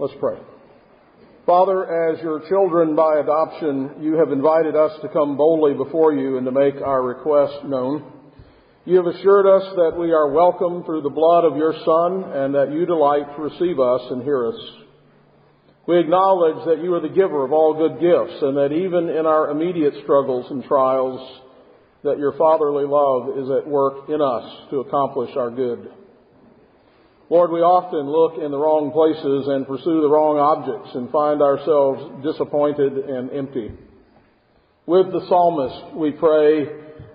Let's pray. Father, as your children by adoption, you have invited us to come boldly before you and to make our request known. You have assured us that we are welcome through the blood of your Son and that you delight to receive us and hear us. We acknowledge that you are the giver of all good gifts and that even in our immediate struggles and trials, that your fatherly love is at work in us to accomplish our good. Lord, we often look in the wrong places and pursue the wrong objects and find ourselves disappointed and empty. With the psalmist, we pray,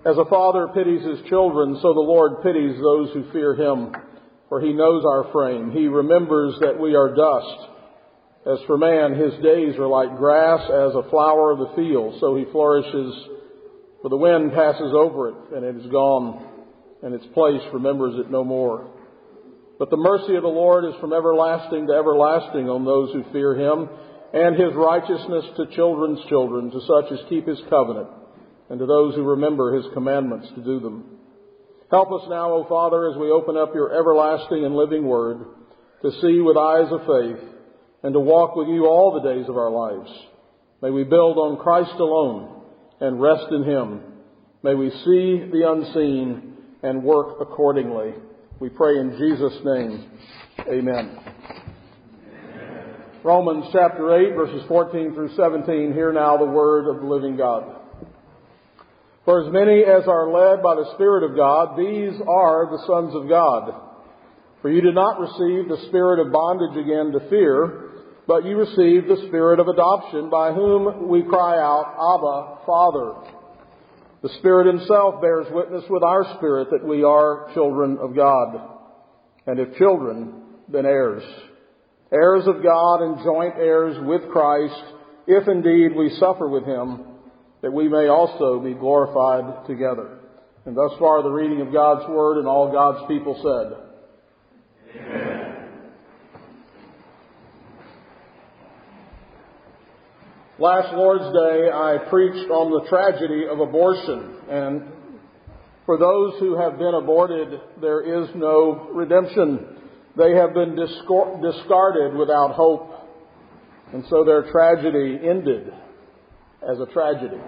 as a father pities his children, so the Lord pities those who fear him, for he knows our frame. He remembers that we are dust. As for man, his days are like grass, as a flower of the field, so he flourishes, for the wind passes over it, and it is gone, and its place remembers it no more. But the mercy of the Lord is from everlasting to everlasting on those who fear him, and his righteousness to children's children, to such as keep his covenant, and to those who remember his commandments to do them. Help us now, O Father, as we open up your everlasting and living word, to see with eyes of faith, and to walk with you all the days of our lives. May we build on Christ alone and rest in him. May we see the unseen and work accordingly. We pray in Jesus' name. Amen. Amen. Romans chapter 8, verses 14 through 17. Hear now the word of the living God. For as many as are led by the Spirit of God, these are the sons of God. For you did not receive the spirit of bondage again to fear, but you received the spirit of adoption, by whom we cry out, Abba, Father. The Spirit himself bears witness with our spirit that we are children of God. And if children, then heirs. Heirs of God and joint heirs with Christ, if indeed we suffer with him, that we may also be glorified together. And thus far the reading of God's word, and all God's people said. Amen. Last Lord's Day, I preached on the tragedy of abortion, and for those who have been aborted, there is no redemption. They have been discarded without hope, and so their tragedy ended as a tragedy.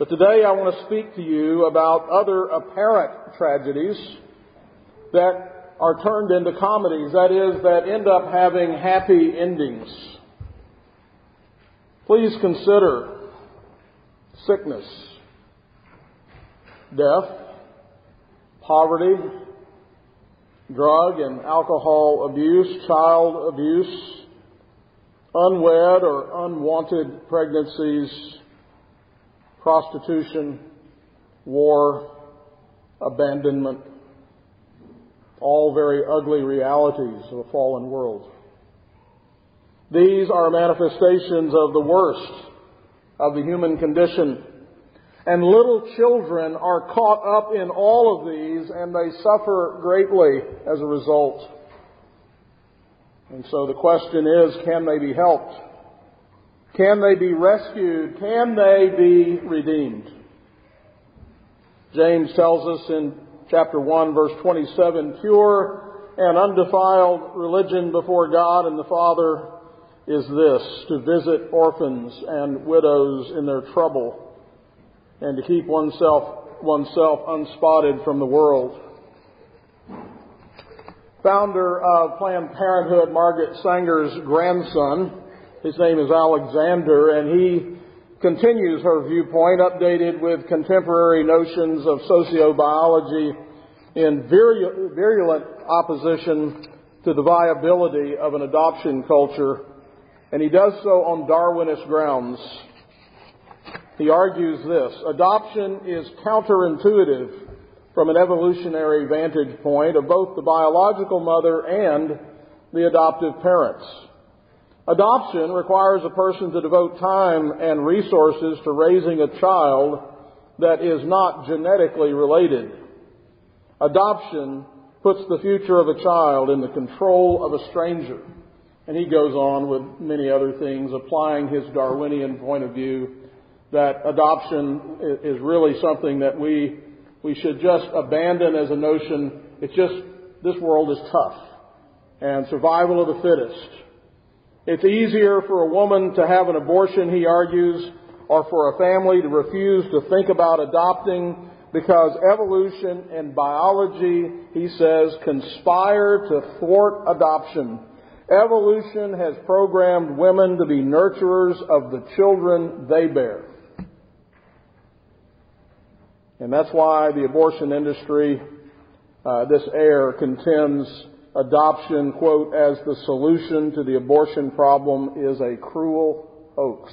But today I want to speak to you about other apparent tragedies that are turned into comedies, that is, that end up having happy endings. Please consider sickness, death, poverty, drug and alcohol abuse, child abuse, unwed or unwanted pregnancies, prostitution, war, abandonment, all very ugly realities of a fallen world. These are manifestations of the worst of the human condition. And little children are caught up in all of these, and they suffer greatly as a result. And so the question is, can they be helped? Can they be rescued? Can they be redeemed? James tells us in chapter 1, verse 27, pure and undefiled religion before God and the Father is this, to visit orphans and widows in their trouble, and to keep oneself unspotted from the world. Founder of Planned Parenthood, Margaret Sanger's grandson, his name is Alexander, and he continues her viewpoint, updated with contemporary notions of sociobiology, in virulent opposition to the viability of an adoption culture. And he does so on Darwinist grounds. He argues this: adoption is counterintuitive from an evolutionary vantage point of both the biological mother and the adoptive parents. Adoption requires a person to devote time and resources to raising a child that is not genetically related. Adoption puts the future of a child in the control of a stranger. And he goes on with many other things, applying his Darwinian point of view that adoption is really something that we should just abandon as a notion. It's just, this world is tough. and survival of the fittest. It's easier for a woman to have an abortion, he argues, or for a family to refuse to think about adopting because evolution and biology, he says, conspire to thwart adoption. Evolution has programmed women to be nurturers of the children they bear. And that's why the abortion industry, this heir, contends adoption, quote, as the solution to the abortion problem is a cruel hoax.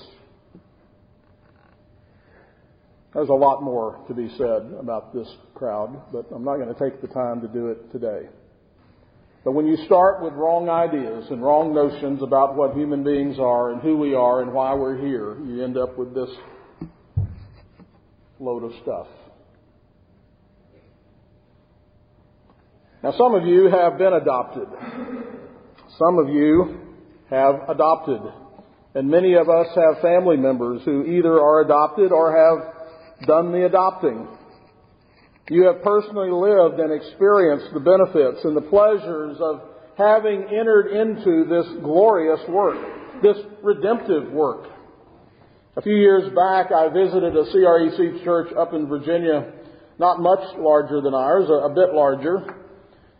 There's a lot more to be said about this crowd, but I'm not going to take the time to do it today. But when you start with wrong ideas and wrong notions about what human beings are and who we are and why we're here, you end up with this load of stuff. Now, some of you have been adopted. Some of you have adopted. And many of us have family members who either are adopted or have done the adopting. You have personally lived and experienced the benefits and the pleasures of having entered into this glorious work, this redemptive work. A few years back, I visited a CREC church up in Virginia, not much larger than ours, a bit larger.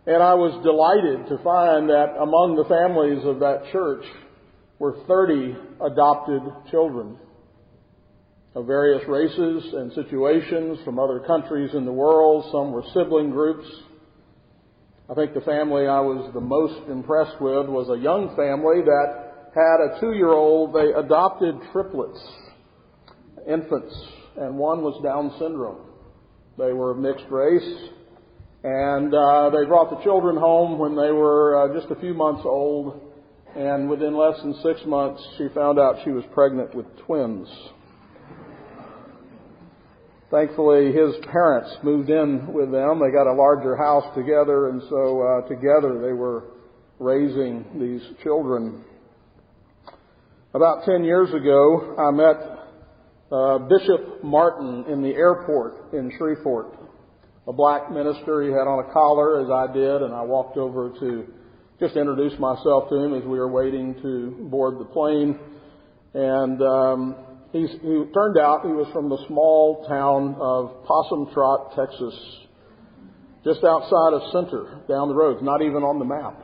And I was delighted to find that among the families of that church were 30 adopted children of various races and situations from other countries in the world. Some were sibling groups. I think the family I was the most impressed with was a young family that had a 2-year-old. They adopted triplets, infants, and one was Down syndrome. They were of mixed race. And they brought the children home when they were just a few months old. And within less than 6 months, she found out she was pregnant with twins. Thankfully, his parents moved in with them. They got a larger house together. And so together they were raising these children. About 10 years ago, I met Bishop Martin in the airport in Shreveport. A black minister. He had on a collar, as I did, and I walked over to just introduce myself to him as we were waiting to board the plane. And he turned out he was from the small town of Possum Trot, Texas, just outside of Center, down the road, not even on the map.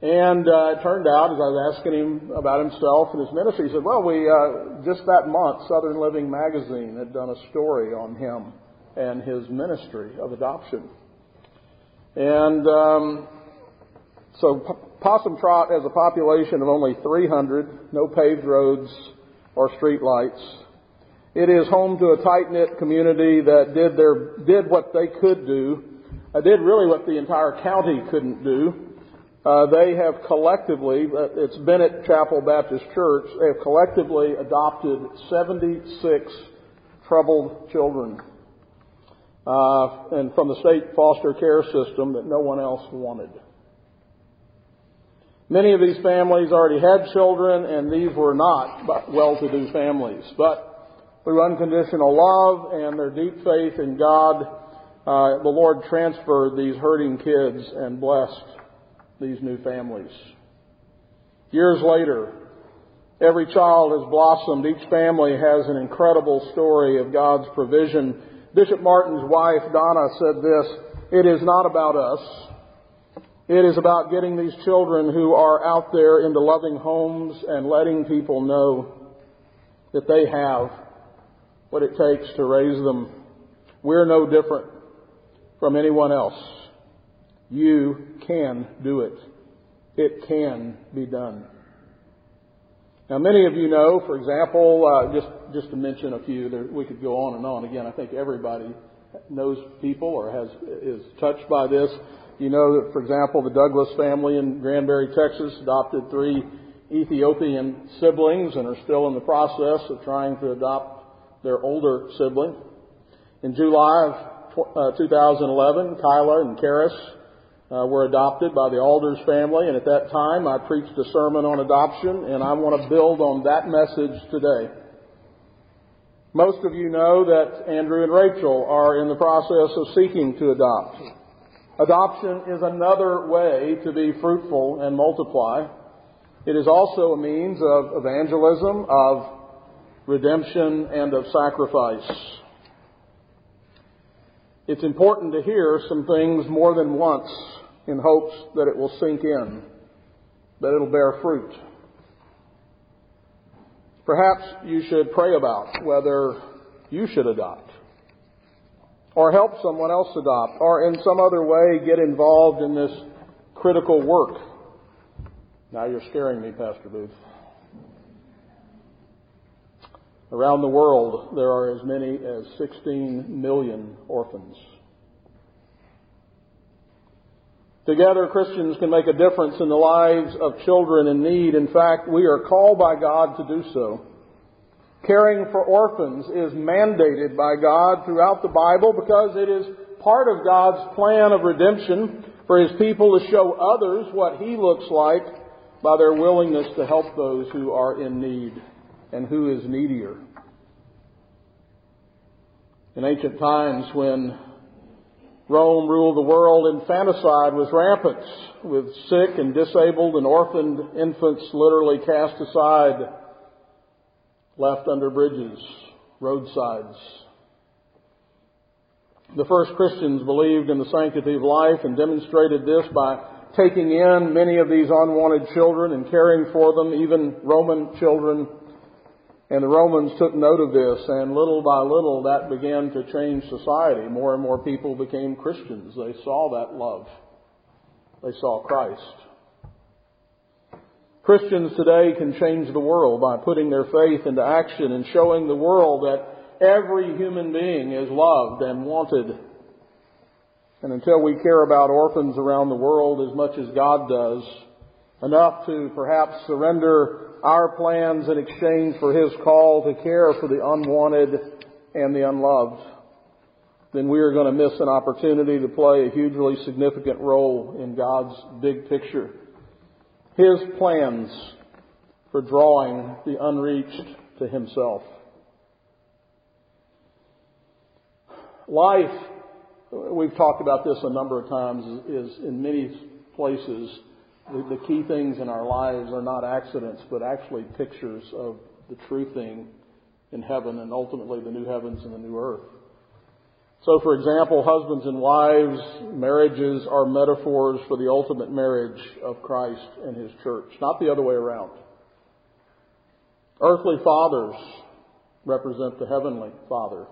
It turned out, as I was asking him about himself and his ministry, he said, well, we just that month, Southern Living magazine had done a story on him and his ministry of adoption. And so Possum Trot has a population of only 300, no paved roads or street lights. It is home to a tight-knit community that did what they could do, did really what the entire county couldn't do. They have collectively, it's Bennett Chapel Baptist Church, they have collectively adopted 76 troubled children. And from the state foster care system that no one else wanted. Many of these families already had children, and these were not well-to-do families. But through unconditional love and their deep faith in God, the Lord transferred these hurting kids and blessed these new families. Years later, every child has blossomed. Each family has an incredible story of God's provision. Bishop Martin's wife, Donna, said this, "It is not about us. It is about getting these children who are out there into loving homes and letting people know that they have what it takes to raise them. We're no different from anyone else. You can do it. It can be done." Now, many of you know, for example, just to mention a few, we could go on and on. Again, I think everybody knows people or is touched by this. You know that, for example, the Douglas family in Granbury, Texas, adopted 3 Ethiopian siblings and are still in the process of trying to adopt their older sibling. In July of 2011, Kyla and Karis were adopted by the Alders family, and at that time I preached a sermon on adoption, and I want to build on that message today. Most of you know that Andrew and Rachel are in the process of seeking to adopt. Adoption is another way to be fruitful and multiply. It is also a means of evangelism, of redemption, and of sacrifice. It's important to hear some things more than once in hopes that it will sink in, that it'll bear fruit. Perhaps you should pray about whether you should adopt, or help someone else adopt, or in some other way get involved in this critical work. Now you're scaring me, Pastor Booth. Around the world, there are as many as 16 million orphans. Together, Christians can make a difference in the lives of children in need. In fact, we are called by God to do so. Caring for orphans is mandated by God throughout the Bible because it is part of God's plan of redemption for His people to show others what He looks like by their willingness to help those who are in need and who is needier. In ancient times, when Rome ruled the world, infanticide was rampant, with sick and disabled and orphaned infants literally cast aside, left under bridges, roadsides. The first Christians believed in the sanctity of life and demonstrated this by taking in many of these unwanted children and caring for them, even Roman children. And the Romans took note of this, and little by little that began to change society. More and more people became Christians. They saw that love. They saw Christ. Christians today can change the world by putting their faith into action and showing the world that every human being is loved and wanted. And until we care about orphans around the world as much as God does, enough to perhaps surrender our plans in exchange for His call to care for the unwanted and the unloved, then we are going to miss an opportunity to play a hugely significant role in God's big picture, His plans for drawing the unreached to Himself. Life, we've talked about this a number of times, is in many places, the key things in our lives are not accidents, but actually pictures of the true thing in heaven and ultimately the new heavens and the new earth. So, for example, husbands and wives, marriages are metaphors for the ultimate marriage of Christ and His church, not the other way around. Earthly fathers represent the heavenly Father.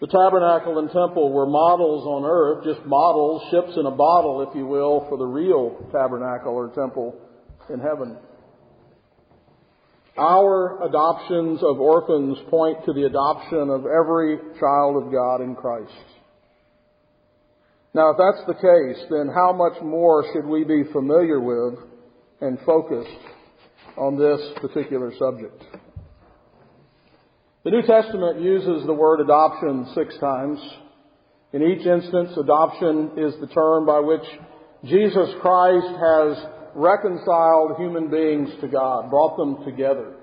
The tabernacle and temple were models on earth, just models, ships in a bottle, if you will, for the real tabernacle or temple in heaven. Our adoptions of orphans point to the adoption of every child of God in Christ. Now, if that's the case, then how much more should we be familiar with and focused on this particular subject? The New Testament uses the word adoption 6 times. In each instance, adoption is the term by which Jesus Christ has reconciled human beings to God, brought them together.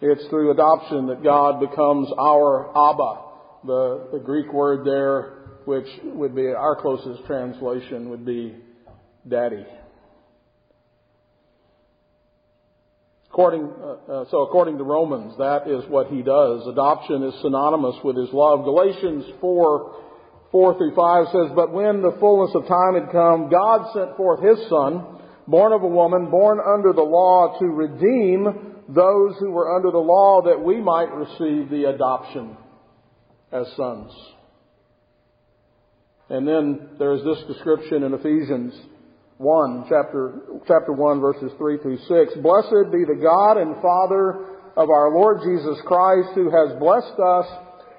It's through adoption that God becomes our Abba, the Greek word there, which would be our closest translation would be daddy. According to Romans, that is what He does. Adoption is synonymous with His love. Galatians 4:4-5 says, "But when the fullness of time had come, God sent forth His Son, born of a woman, born under the law, to redeem those who were under the law, that we might receive the adoption as sons." And then there is this description in Ephesians 1, chapter 1, verses 3-6. "Blessed be the God and Father of our Lord Jesus Christ, who has blessed us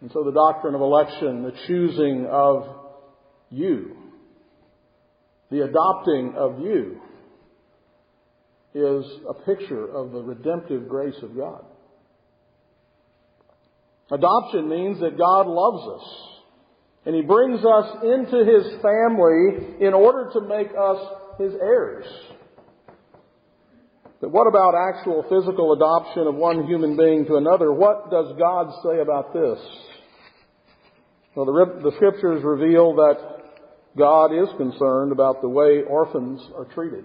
And so the doctrine of election, the choosing of you, the adopting of you, is a picture of the redemptive grace of God. Adoption means that God loves us, and He brings us into His family in order to make us His heirs. But what about actual physical adoption of one human being to another? What does God say about this? Well, the Scriptures reveal that God is concerned about the way orphans are treated.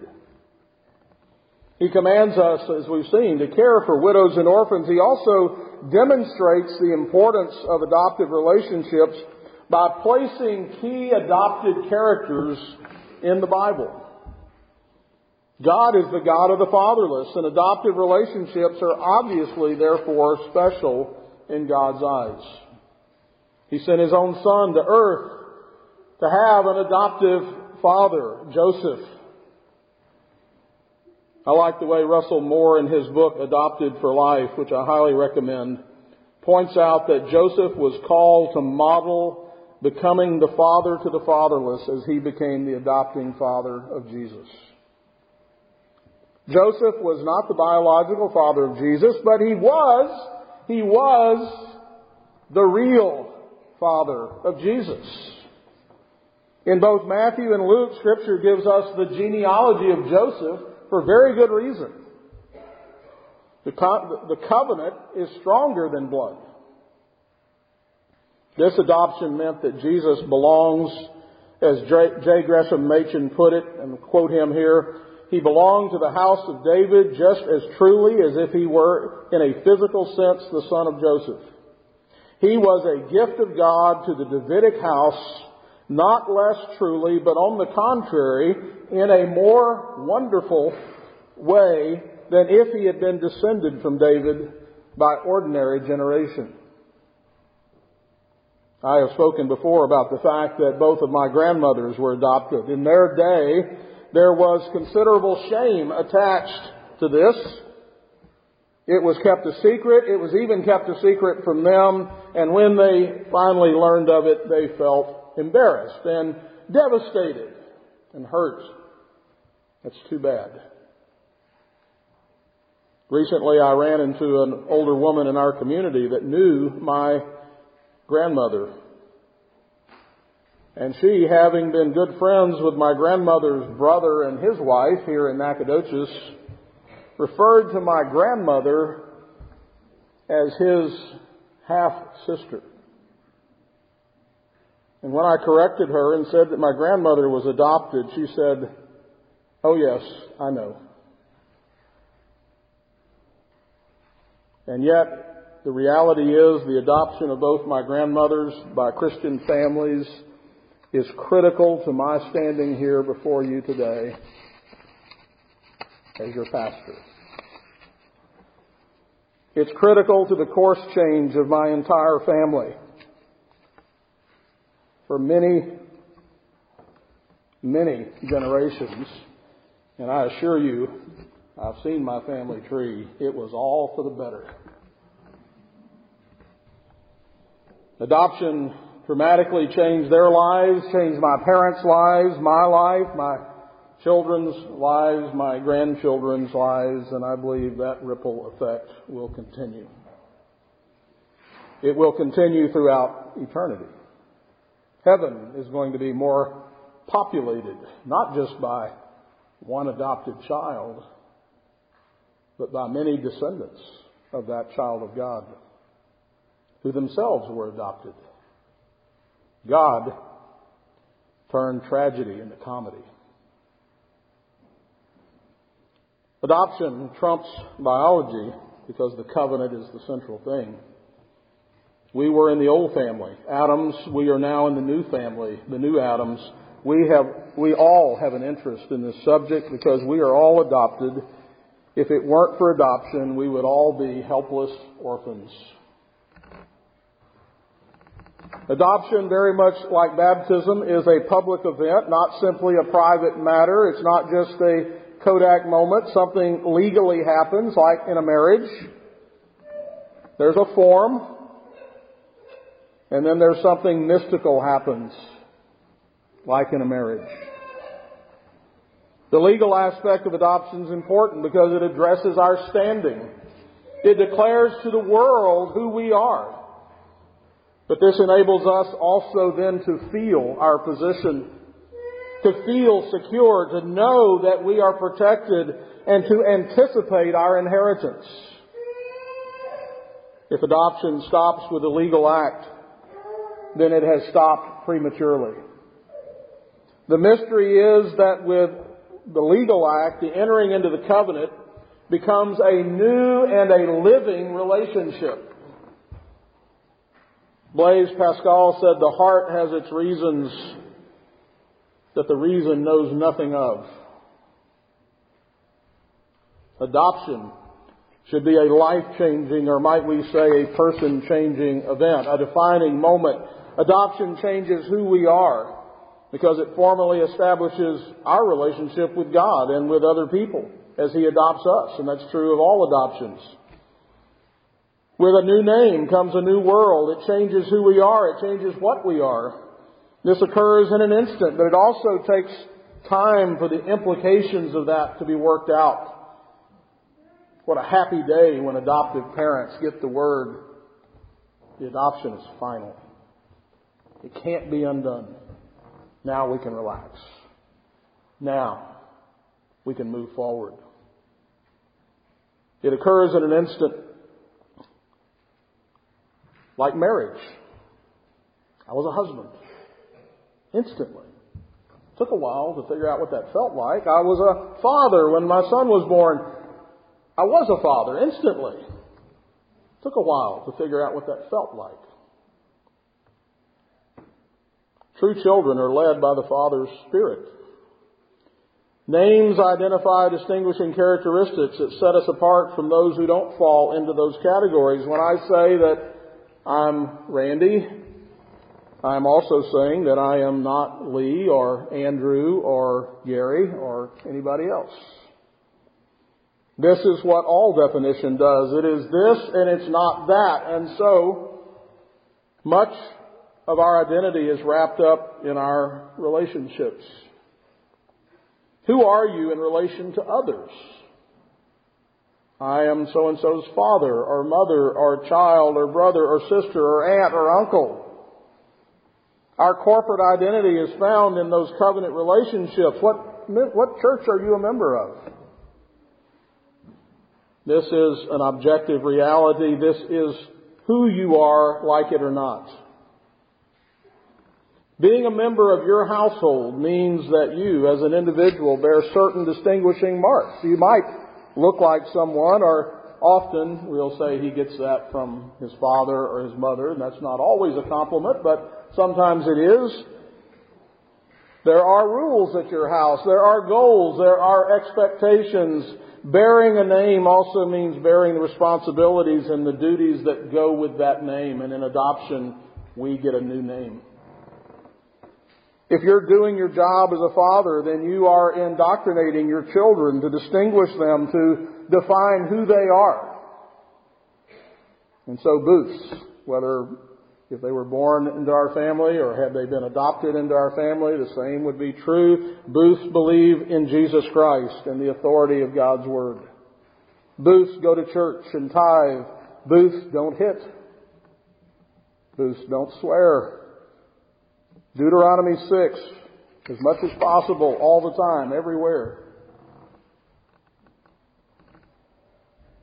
He commands us, as we've seen, to care for widows and orphans. He also demonstrates the importance of adoptive relationships by placing key adopted characters in the Bible. God is the God of the fatherless, and adoptive relationships are obviously, therefore, special in God's eyes. He sent His own Son to earth to have an adoptive father, Joseph. I like the way Russell Moore, in his book Adopted for Life, which I highly recommend, points out that Joseph was called to model becoming the father to the fatherless as he became the adopting father of Jesus. Joseph was not the biological father of Jesus, but he was the real father of Jesus. In both Matthew and Luke, Scripture gives us the genealogy of Joseph for very good reason. The covenant is stronger than blood. This adoption meant that Jesus belongs, as J. Gresham Machen put it, and quote him here, He belonged to the house of David just as truly as if he were, in a physical sense, the son of Joseph. He was a gift of God to the Davidic house, not less truly, but on the contrary, in a more wonderful way than if he had been descended from David by ordinary generation. I have spoken before about the fact that both of my grandmothers were adopted. In their day, there was considerable shame attached to this. It was kept a secret. It was even kept a secret from them. And when they finally learned of it, they felt embarrassed and devastated and hurt. That's too bad. Recently, I ran into an older woman in our community that knew my grandmother. And she, having been good friends with my grandmother's brother and his wife here in Nacogdoches, referred to my grandmother as his half-sister. And when I corrected her and said that my grandmother was adopted, she said, "Oh yes, I know." And yet, the reality is the adoption of both my grandmothers by Christian families is critical to my standing here before you today as your pastor. It's critical to the course change of my entire family. For many, many generations, and I assure you, I've seen my family tree. It was all for the better. Adoption dramatically changed their lives, changed my parents' lives, my children's lives, my grandchildren's lives, and I believe that ripple effect will continue. It will continue throughout eternity. Heaven is going to be more populated, not just by one adopted child, but by many descendants of that child of God who themselves were adopted. God turned tragedy into comedy. Adoption trumps biology because the covenant is the central thing. We were in the old family, Adams. We are now in the new family, the new Adams. We all have an interest in this subject because we are all adopted. If it weren't for adoption, we would all be helpless orphans. Adoption, very much like baptism, is a public event, not simply a private matter. It's not just a Kodak moment. Something legally happens, like in a marriage. There's a form. And then there's something mystical happens, like in a marriage. The legal aspect of adoption is important because it addresses our standing. It declares to the world who we are. But this enables us also then to feel our position, to feel secure, to know that we are protected, and to anticipate our inheritance. If adoption stops with a legal act, then it has stopped prematurely. The mystery is that with the legal act, the entering into the covenant becomes a new and a living relationship. Blaise Pascal said, "The heart has its reasons that the reason knows nothing of." Adoption should be a life-changing, or might we say a person-changing event, a defining moment. Adoption changes who we are because it formally establishes our relationship with God and with other people as He adopts us, and that's true of all adoptions. With a new name comes a new world. It changes who we are. It changes what we are. This occurs in an instant, but it also takes time for the implications of that to be worked out. What a happy day when adoptive parents get the word, the adoption is final. It can't be undone. Now we can relax. Now we can move forward. It occurs in an instant, like marriage. I was a husband. Instantly. Took a while to figure out what that felt like. I was a father when my son was born. I was a father instantly. Took a while to figure out what that felt like. True children are led by the Father's Spirit. Names identify distinguishing characteristics that set us apart from those who don't fall into those categories. When I say that I'm Randy, I'm also saying that I am not Lee or Andrew or Gary or anybody else. This is what all definition does. It is this and it's not that. And so much of our identity is wrapped up in our relationships. Who are you in relation to others? I am so-and-so's father or mother or child or brother or sister or aunt or uncle. Our corporate identity is found in those covenant relationships. What church are you a member of? This is an objective reality. This is who you are, like it or not. Being a member of your household means that you, as an individual, bear certain distinguishing marks. You might look like someone, or often we'll say he gets that from his father or his mother, and that's not always a compliment, but sometimes it is. There are rules at your house. There are goals. There are expectations. Bearing a name also means bearing the responsibilities and the duties that go with that name. And in adoption, we get a new name. If you're doing your job as a father, then you are indoctrinating your children to distinguish them, to define who they are. And so Booths, whether if they were born into our family or had they been adopted into our family, the same would be true. Booths believe in Jesus Christ and the authority of God's Word. Booths go to church and tithe. Booths don't hit. Booths don't swear. Deuteronomy 6, as much as possible, all the time, everywhere.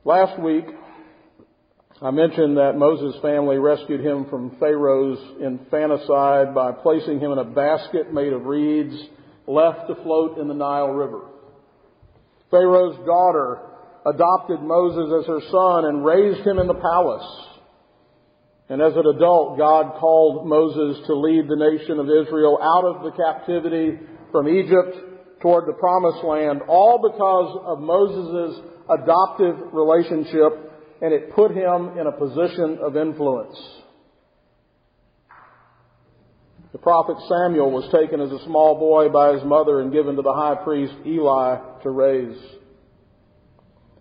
Last week, I mentioned that Moses' family rescued him from Pharaoh's infanticide by placing him in a basket made of reeds left to float in the Nile River. Pharaoh's daughter adopted Moses as her son and raised him in the palace. And as an adult, God called Moses to lead the nation of Israel out of the captivity from Egypt toward the Promised Land, all because of Moses' adoptive relationship. And it put him in a position of influence. The prophet Samuel was taken as a small boy by his mother and given to the high priest Eli to raise.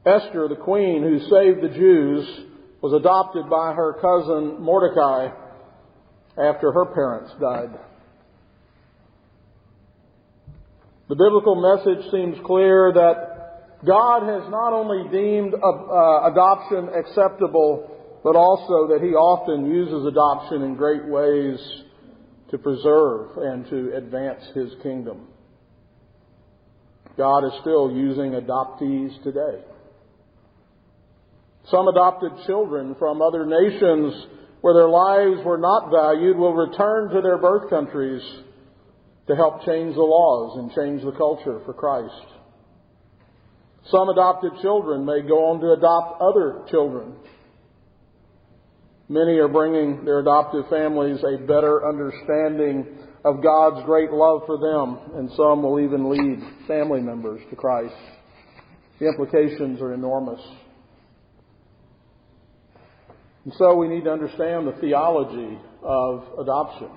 Esther, the queen who saved the Jews, was adopted by her cousin Mordecai after her parents died. The biblical message seems clear that God has not only deemed adoption acceptable, but also that He often uses adoption in great ways to preserve and to advance His kingdom. God is still using adoptees today. Some adopted children from other nations where their lives were not valued will return to their birth countries to help change the laws and change the culture for Christ. Some adopted children may go on to adopt other children. Many are bringing their adoptive families a better understanding of God's great love for them, and some will even lead family members to Christ. The implications are enormous. And so we need to understand the theology of adoption.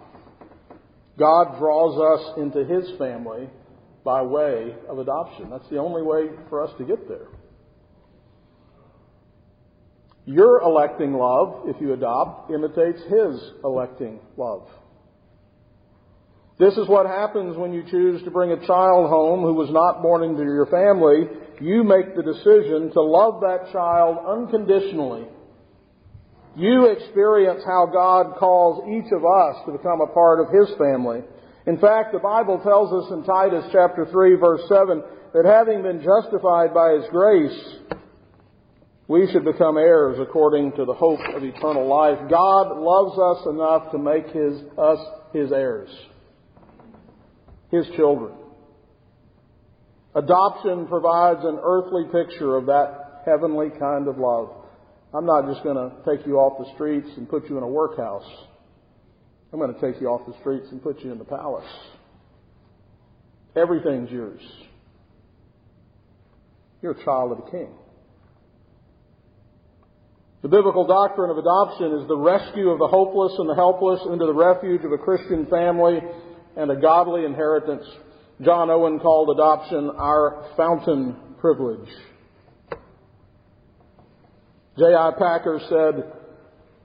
God draws us into His family by way of adoption. That's the only way for us to get there. Your electing love, if you adopt, imitates His electing love. This is what happens when you choose to bring a child home who was not born into your family. You make the decision to love that child unconditionally. You experience how God calls each of us to become a part of His family. In fact, the Bible tells us in Titus chapter 3, verse 7, that having been justified by His grace, we should become heirs according to the hope of eternal life. God loves us enough to make us His heirs, His children. Adoption provides an earthly picture of that heavenly kind of love. I'm not just going to take you off the streets and put you in a workhouse. I'm going to take you off the streets and put you in the palace. Everything's yours. You're a child of the King. The biblical doctrine of adoption is the rescue of the hopeless and the helpless into the refuge of a Christian family and a godly inheritance. John Owen called adoption our fountain privilege. J.I. Packer said,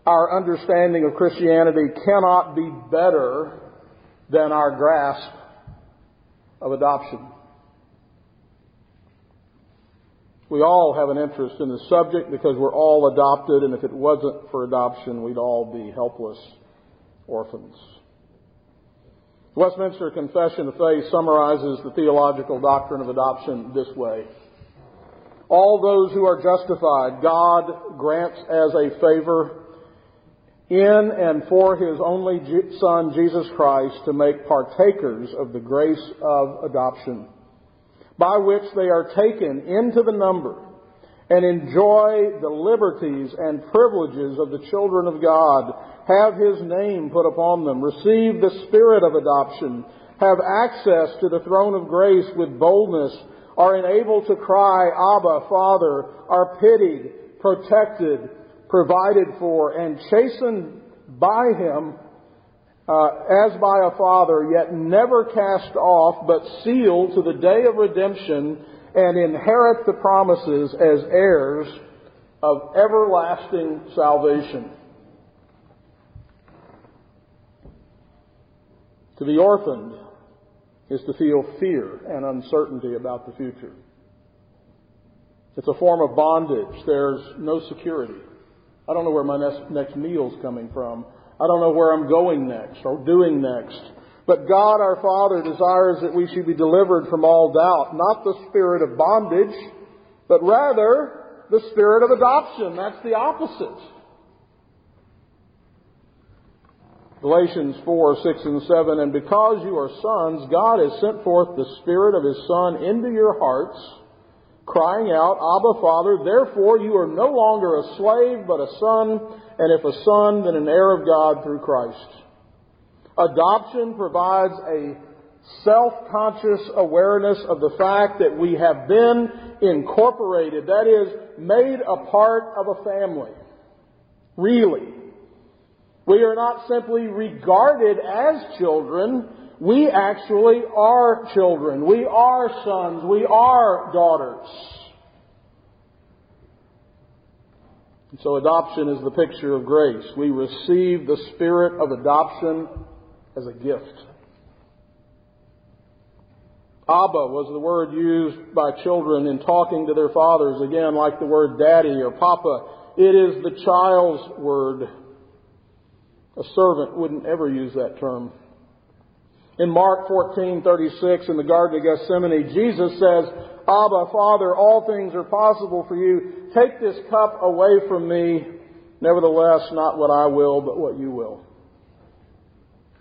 "Our understanding of Christianity cannot be better than our grasp of adoption." We all have an interest in the subject because we're all adopted, and if it wasn't for adoption, we'd all be helpless orphans. The Westminster Confession of Faith summarizes the theological doctrine of adoption this way: all those who are justified, God grants as a favor in and for His only Son, Jesus Christ, to make partakers of the grace of adoption, by which they are taken into the number and enjoy the liberties and privileges of the children of God, have His name put upon them, receive the Spirit of adoption, have access to the throne of grace with boldness, are enabled to cry, "Abba, Father," are pitied, protected, provided for, and chastened by Him as by a father, yet never cast off, but sealed to the day of redemption, and inherit the promises as heirs of everlasting salvation. To be orphaned is to feel fear and uncertainty about the future. It's a form of bondage. There's no security. I don't know where my next meal's coming from. I don't know where I'm going next or doing next. But God our Father desires that we should be delivered from all doubt, not the spirit of bondage, but rather the spirit of adoption. That's the opposite. Galatians 4, 6, and 7, "And because you are sons, God has sent forth the Spirit of His Son into your hearts, crying out, 'Abba, Father.' Therefore you are no longer a slave, but a son, and if a son, then an heir of God through Christ." Adoption provides a self-conscious awareness of the fact that we have been incorporated, that is, made a part of a family. Really. We are not simply regarded as children. We actually are children. We are sons. We are daughters. And so adoption is the picture of grace. We receive the spirit of adoption as a gift. Abba was the word used by children in talking to their fathers, again, like the word daddy or papa. It is the child's word. A servant wouldn't ever use that term. In Mark 14:36, in the Garden of Gethsemane, Jesus says, Abba, Father, all things are possible for you. Take this cup away from me. Nevertheless, not what I will, but what you will.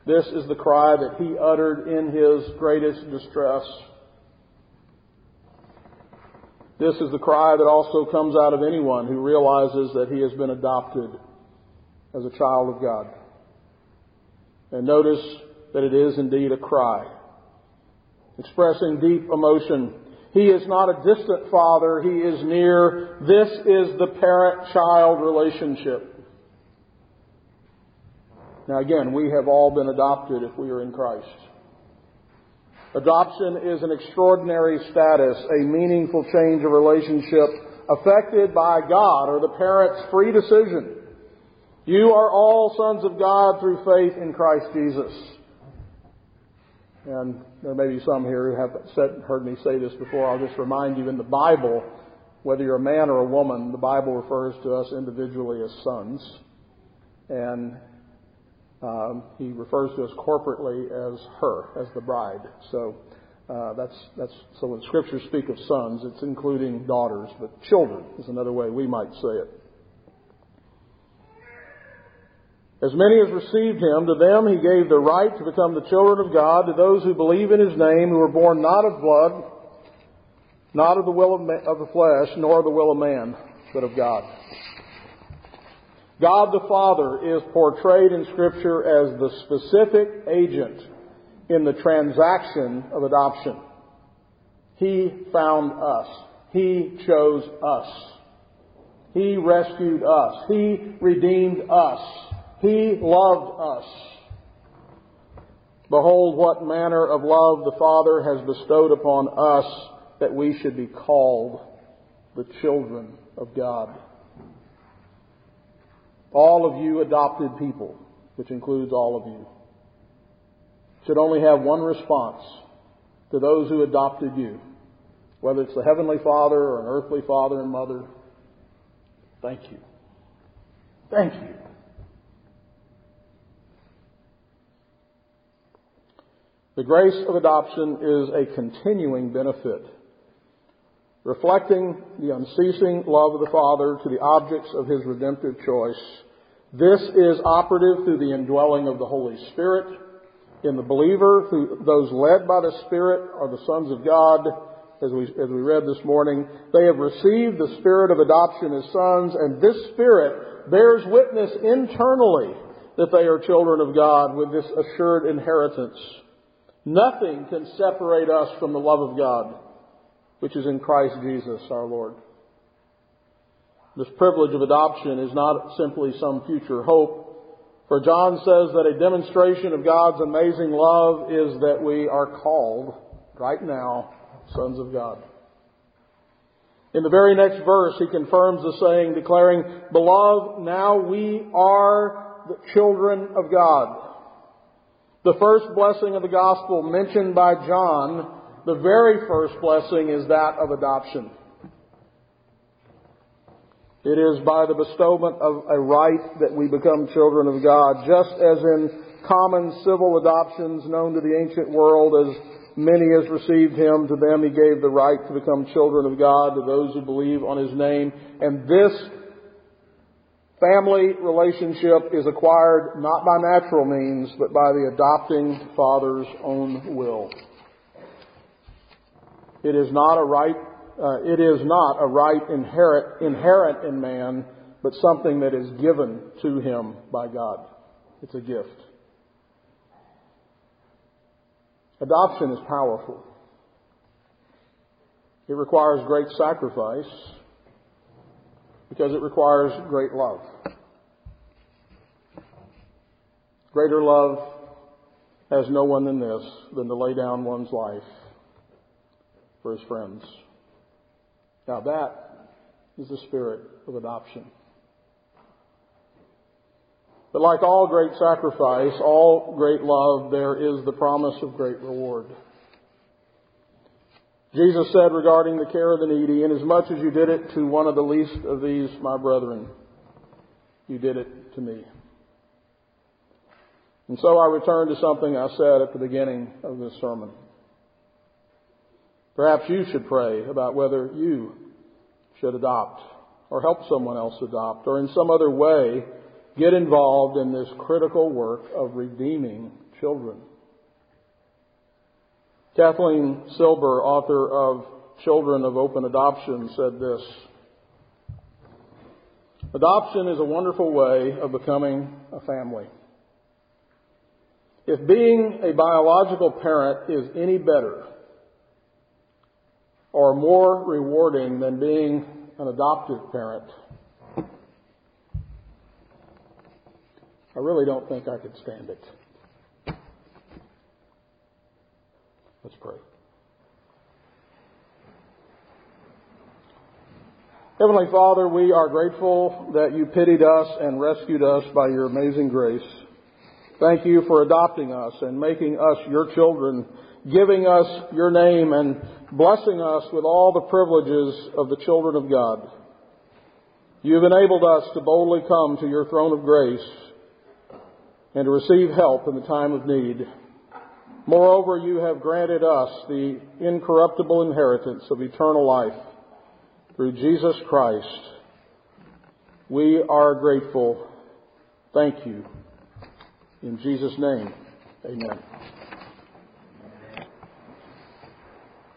This is the cry that he uttered in his greatest distress. This is the cry that also comes out of anyone who realizes that he has been adopted as a child of God. And notice that it is indeed a cry, expressing deep emotion. He is not a distant father, he is near. This is the parent-child relationship. Now again, we have all been adopted if we are in Christ. Adoption is an extraordinary status, a meaningful change of relationship affected by God or the parent's free decision. You are all sons of God through faith in Christ Jesus. And there may be some here who haven't heard me say this before. I'll just remind you, in the Bible, whether you're a man or a woman, the Bible refers to us individually as sons. And he refers to us corporately as her, as the bride. So so when scriptures speak of sons, it's including daughters, but children is another way we might say it. As many as received him, to them he gave the right to become the children of God, to those who believe in his name, who were born not of blood, not of the will of the flesh, nor the will of man, but of God. God the Father is portrayed in Scripture as the specific agent in the transaction of adoption. He found us. He chose us. He rescued us. He redeemed us. He loved us. Behold, what manner of love the Father has bestowed upon us, that we should be called the children of God. All of you adopted people, which includes all of you, should only have one response to those who adopted you, whether it's the Heavenly Father or an earthly father and mother. Thank you. Thank you. The grace of adoption is a continuing benefit, reflecting the unceasing love of the Father to the objects of his redemptive choice. This is operative through the indwelling of the Holy Spirit in the believer. Those led by the Spirit are the sons of God, as we read this morning. They have received the Spirit of adoption as sons, and this Spirit bears witness internally that they are children of God with this assured inheritance. Nothing can separate us from the love of God, which is in Christ Jesus our Lord. This privilege of adoption is not simply some future hope, for John says that a demonstration of God's amazing love is that we are called, right now, sons of God. In the very next verse, he confirms the saying, declaring, Beloved, now we are the children of God. The first blessing of the gospel mentioned by John, the very first blessing, is that of adoption. It is by the bestowment of a right that we become children of God, just as in common civil adoptions known to the ancient world, as many as received him, to them he gave the right to become children of God, to those who believe on his name. And this family relationship is acquired not by natural means, but by the adopting Father's own will. It is not a right inherent in man, but something that is given to him by God. It's a gift. Adoption is powerful. It requires great sacrifice because it requires great love. Greater love has no one than this, than to lay down one's life for his friends. Now that is the spirit of adoption. But like all great sacrifice, all great love, there is the promise of great reward. Jesus said regarding the care of the needy, "Inasmuch as you did it to one of the least of these, my brethren, you did it to me." And so I return to something I said at the beginning of this sermon. Perhaps you should pray about whether you should adopt or help someone else adopt or in some other way get involved in this critical work of redeeming children. Kathleen Silber, author of Children of Open Adoption, said this: "Adoption is a wonderful way of becoming a family. If being a biological parent is any better or more rewarding than being an adoptive parent, I really don't think I could stand it." Let's pray. Heavenly Father, we are grateful that you pitied us and rescued us by your amazing grace. Thank you for adopting us and making us your children, giving us your name, and blessing us with all the privileges of the children of God. You've enabled us to boldly come to your throne of grace and to receive help in the time of need. Moreover, you have granted us the incorruptible inheritance of eternal life through Jesus Christ. We are grateful. Thank you. In Jesus' name, amen.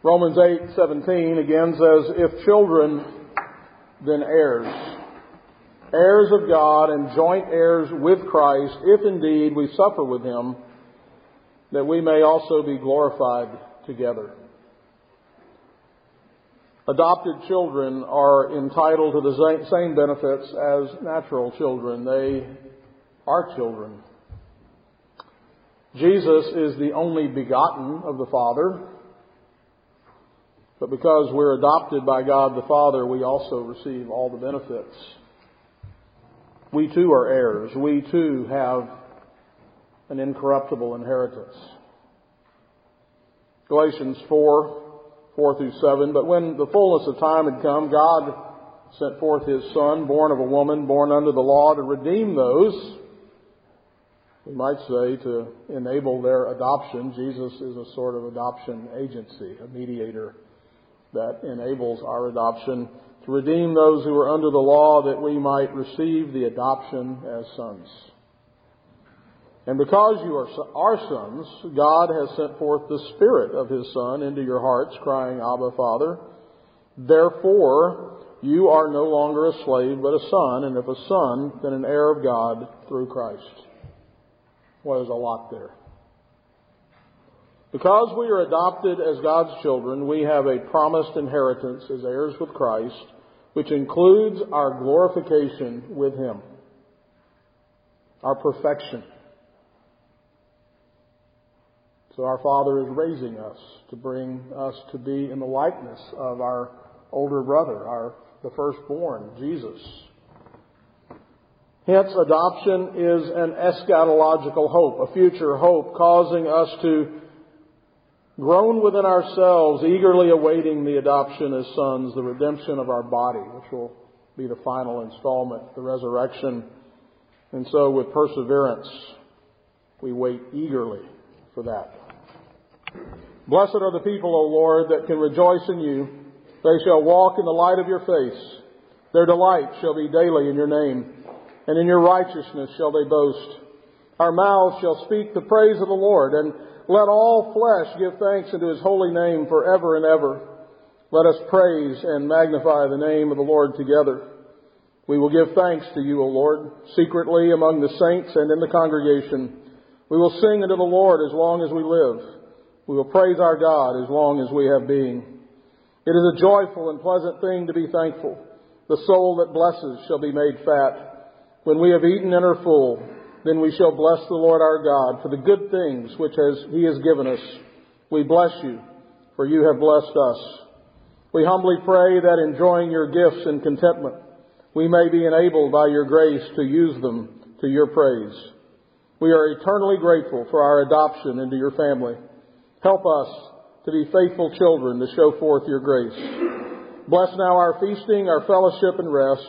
Romans 8:17 again says, "If children, then heirs, heirs of God and joint heirs with Christ, if indeed we suffer with him, that we may also be glorified together." Adopted children are entitled to the same benefits as natural children. They are children. Jesus is the only begotten of the Father, but because we're adopted by God the Father, we also receive all the benefits. We too are heirs. We too have an incorruptible inheritance. Galatians 4:4-7, "But when the fullness of time had come, God sent forth his Son, born of a woman, born under the law, to redeem those," we might say, to enable their adoption. Jesus is a sort of adoption agency, a mediator that enables our adoption, "to redeem those who are under the law, that we might receive the adoption as sons. And because you are our sons, God has sent forth the Spirit of his Son into your hearts, crying, 'Abba, Father.' Therefore, you are no longer a slave, but a son, and if a son, then an heir of God through Christ." Well, there's a lot there. Because we are adopted as God's children, we have a promised inheritance as heirs with Christ, which includes our glorification with him, our perfection. So our Father is raising us to bring us to be in the likeness of our older brother, the firstborn, Jesus. Hence, adoption is an eschatological hope, a future hope, causing us to groan within ourselves, eagerly awaiting the adoption as sons, the redemption of our body, which will be the final installment, the resurrection. And so with perseverance, we wait eagerly for that. "Blessed are the people, O Lord, that can rejoice in you. They shall walk in the light of your face. Their delight shall be daily in your name, and in your righteousness shall they boast. Our mouths shall speak the praise of the Lord, and let all flesh give thanks unto his holy name forever and ever. Let us praise and magnify the name of the Lord together. We will give thanks to you, O Lord, secretly among the saints and in the congregation. We will sing unto the Lord as long as we live. We will praise our God as long as we have being. It is a joyful and pleasant thing to be thankful. The soul that blesses shall be made fat. When we have eaten and are full, then we shall bless the Lord our God for the good things which he has given us. We bless you, for you have blessed us. We humbly pray that enjoying your gifts in contentment, we may be enabled by your grace to use them to your praise. We are eternally grateful for our adoption into your family. Help us to be faithful children to show forth your grace. Bless now our feasting, our fellowship, and rest.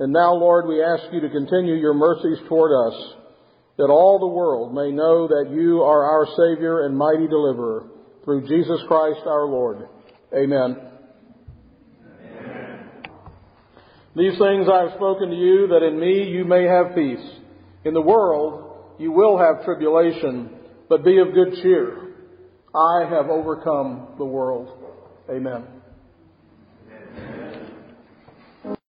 And now, Lord, we ask you to continue your mercies toward us, that all the world may know that you are our Savior and mighty deliverer, through Jesus Christ our Lord. Amen. Amen. These things I have spoken to you, that in me you may have peace. In the world you will have tribulation, but be of good cheer. I have overcome the world. Amen.